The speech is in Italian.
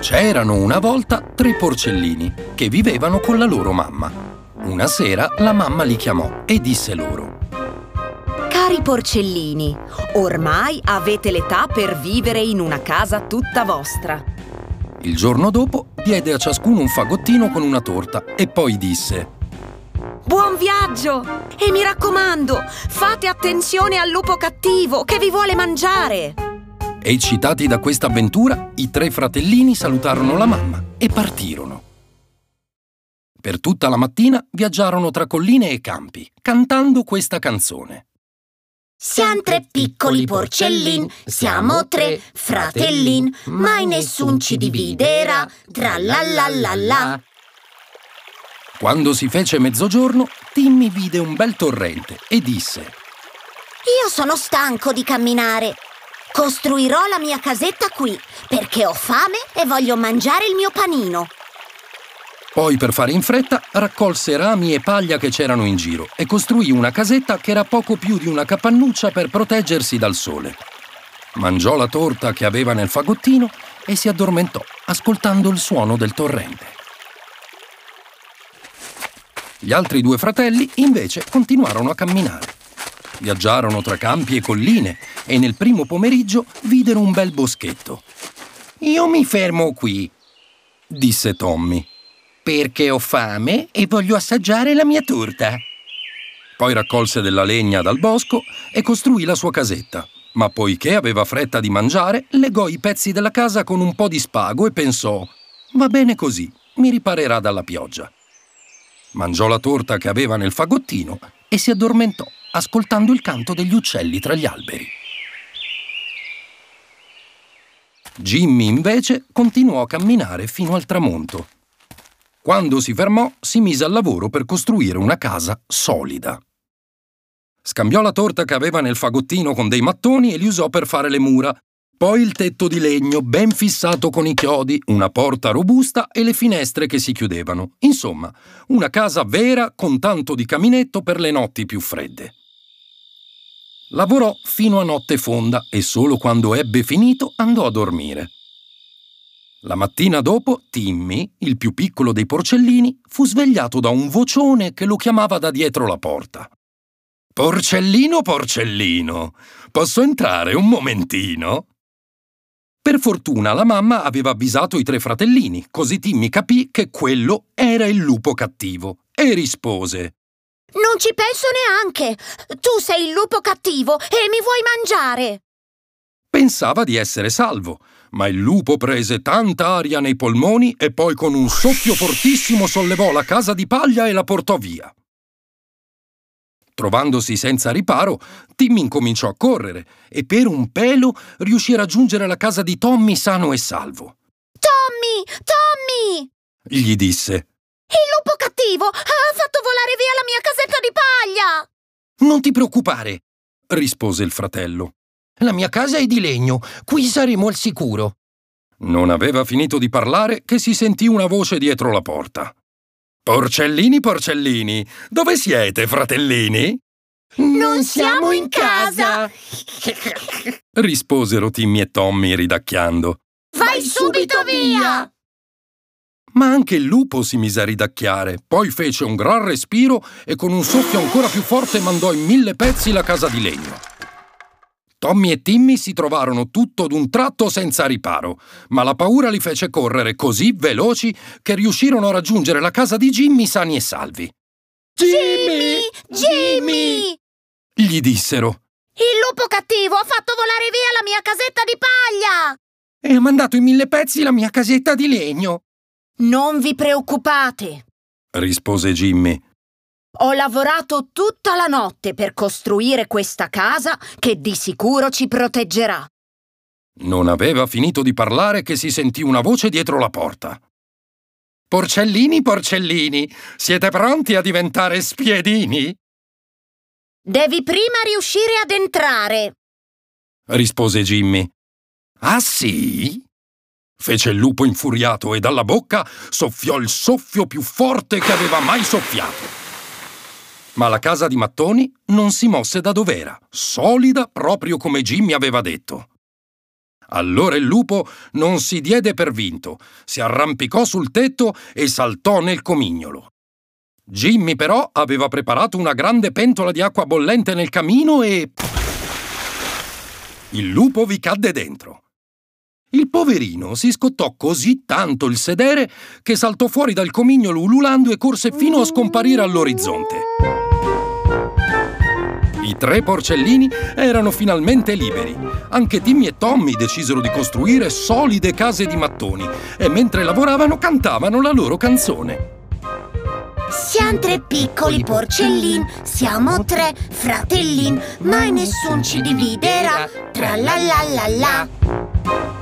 C'erano una volta tre porcellini che vivevano con la loro mamma. Una sera la mamma li chiamò e disse loro: Cari porcellini, ormai avete l'età per vivere in una casa tutta vostra. Il giorno dopo diede a ciascuno un fagottino con una torta e poi disse: Buon viaggio! E mi raccomando, fate attenzione al lupo cattivo che vi vuole mangiare! Eccitati da questa avventura, i tre fratellini salutarono la mamma e partirono. Per tutta la mattina viaggiarono tra colline e campi, cantando questa canzone. Siamo tre piccoli porcellin, siamo tre fratellin, mai nessun ci dividerà, tra la la la la. Quando si fece mezzogiorno, Timmy vide un bel torrente e disse: Io sono stanco di camminare. Costruirò la mia casetta qui, perché ho fame e voglio mangiare il mio panino. Poi, per fare in fretta, raccolse rami e paglia che c'erano in giro e costruì una casetta che era poco più di una capannuccia per proteggersi dal sole. Mangiò la torta che aveva nel fagottino e si addormentò ascoltando il suono del torrente. Gli altri due fratelli, invece, continuarono a camminare. Viaggiarono tra campi e colline e nel primo pomeriggio videro un bel boschetto. Io mi fermo qui, disse Tommy, perché ho fame e voglio assaggiare la mia torta. Poi raccolse della legna dal bosco e costruì la sua casetta. Ma poiché aveva fretta di mangiare, legò i pezzi della casa con un po' di spago e pensò: va bene così, mi riparerà dalla pioggia. Mangiò la torta che aveva nel fagottino e si addormentò ascoltando il canto degli uccelli tra gli alberi. Jimmy, invece, continuò a camminare fino al tramonto. Quando si fermò, si mise al lavoro per costruire una casa solida. Scambiò la torta che aveva nel fagottino con dei mattoni e li usò per fare le mura, poi il tetto di legno ben fissato con i chiodi, una porta robusta e le finestre che si chiudevano. Insomma, una casa vera con tanto di caminetto per le notti più fredde. Lavorò fino a notte fonda e solo quando ebbe finito andò a dormire. La mattina dopo, Timmy, il più piccolo dei porcellini, fu svegliato da un vocione che lo chiamava da dietro la porta. Porcellino, porcellino, posso entrare un momentino? Per fortuna la mamma aveva avvisato i tre fratellini, così Timmy capì che quello era il lupo cattivo e rispose: Non ci penso neanche! Tu sei il lupo cattivo e mi vuoi mangiare! Pensava di essere salvo, ma il lupo prese tanta aria nei polmoni e poi con un soffio fortissimo sollevò la casa di paglia e la portò via. Trovandosi senza riparo, Timmy incominciò a correre e per un pelo riuscì a raggiungere la casa di Tommy sano e salvo. Tommy! Tommy! Gli disse. Il lupo cattivo ha fatto volare via la mia casetta di paglia! Non ti preoccupare, rispose il fratello. La mia casa è di legno, qui saremo al sicuro. Non aveva finito di parlare che si sentì una voce dietro la porta. Porcellini, porcellini, dove siete, fratellini? Non siamo in casa! risposero Timmy e Tommy ridacchiando. Vai subito via! Ma anche il lupo si mise a ridacchiare, poi fece un gran respiro e con un soffio ancora più forte mandò in 1000 pezzi la casa di legno. Tommy e Timmy si trovarono tutto d'un tratto senza riparo, ma la paura li fece correre così veloci che riuscirono a raggiungere la casa di Jimmy sani e salvi. Jimmy! Jimmy! Gli dissero. Il lupo cattivo ha fatto volare via la mia casetta di paglia! E ha mandato in 1000 pezzi la mia casetta di legno. Non vi preoccupate, rispose Jimmy. Ho lavorato tutta la notte per costruire questa casa che di sicuro ci proteggerà. Non aveva finito di parlare che si sentì una voce dietro la porta. Porcellini, porcellini, siete pronti a diventare spiedini? Devi prima riuscire ad entrare, rispose Jimmy. Ah sì? Fece il lupo infuriato e dalla bocca soffiò il soffio più forte che aveva mai soffiato. Ma la casa di mattoni non si mosse da dov'era, solida proprio come Jimmy aveva detto. Allora il lupo non si diede per vinto, si arrampicò sul tetto e saltò nel comignolo. Jimmy però aveva preparato una grande pentola di acqua bollente nel camino e... il lupo vi cadde dentro. Il poverino si scottò così tanto il sedere che saltò fuori dal comignolo ululando e corse fino a scomparire all'orizzonte. I tre porcellini erano finalmente liberi. Anche Timmy e Tommy decisero di costruire solide case di mattoni e mentre lavoravano cantavano la loro canzone. Siamo tre piccoli porcellin, siamo tre fratellin, mai nessun ci dividerà, tra la la la la.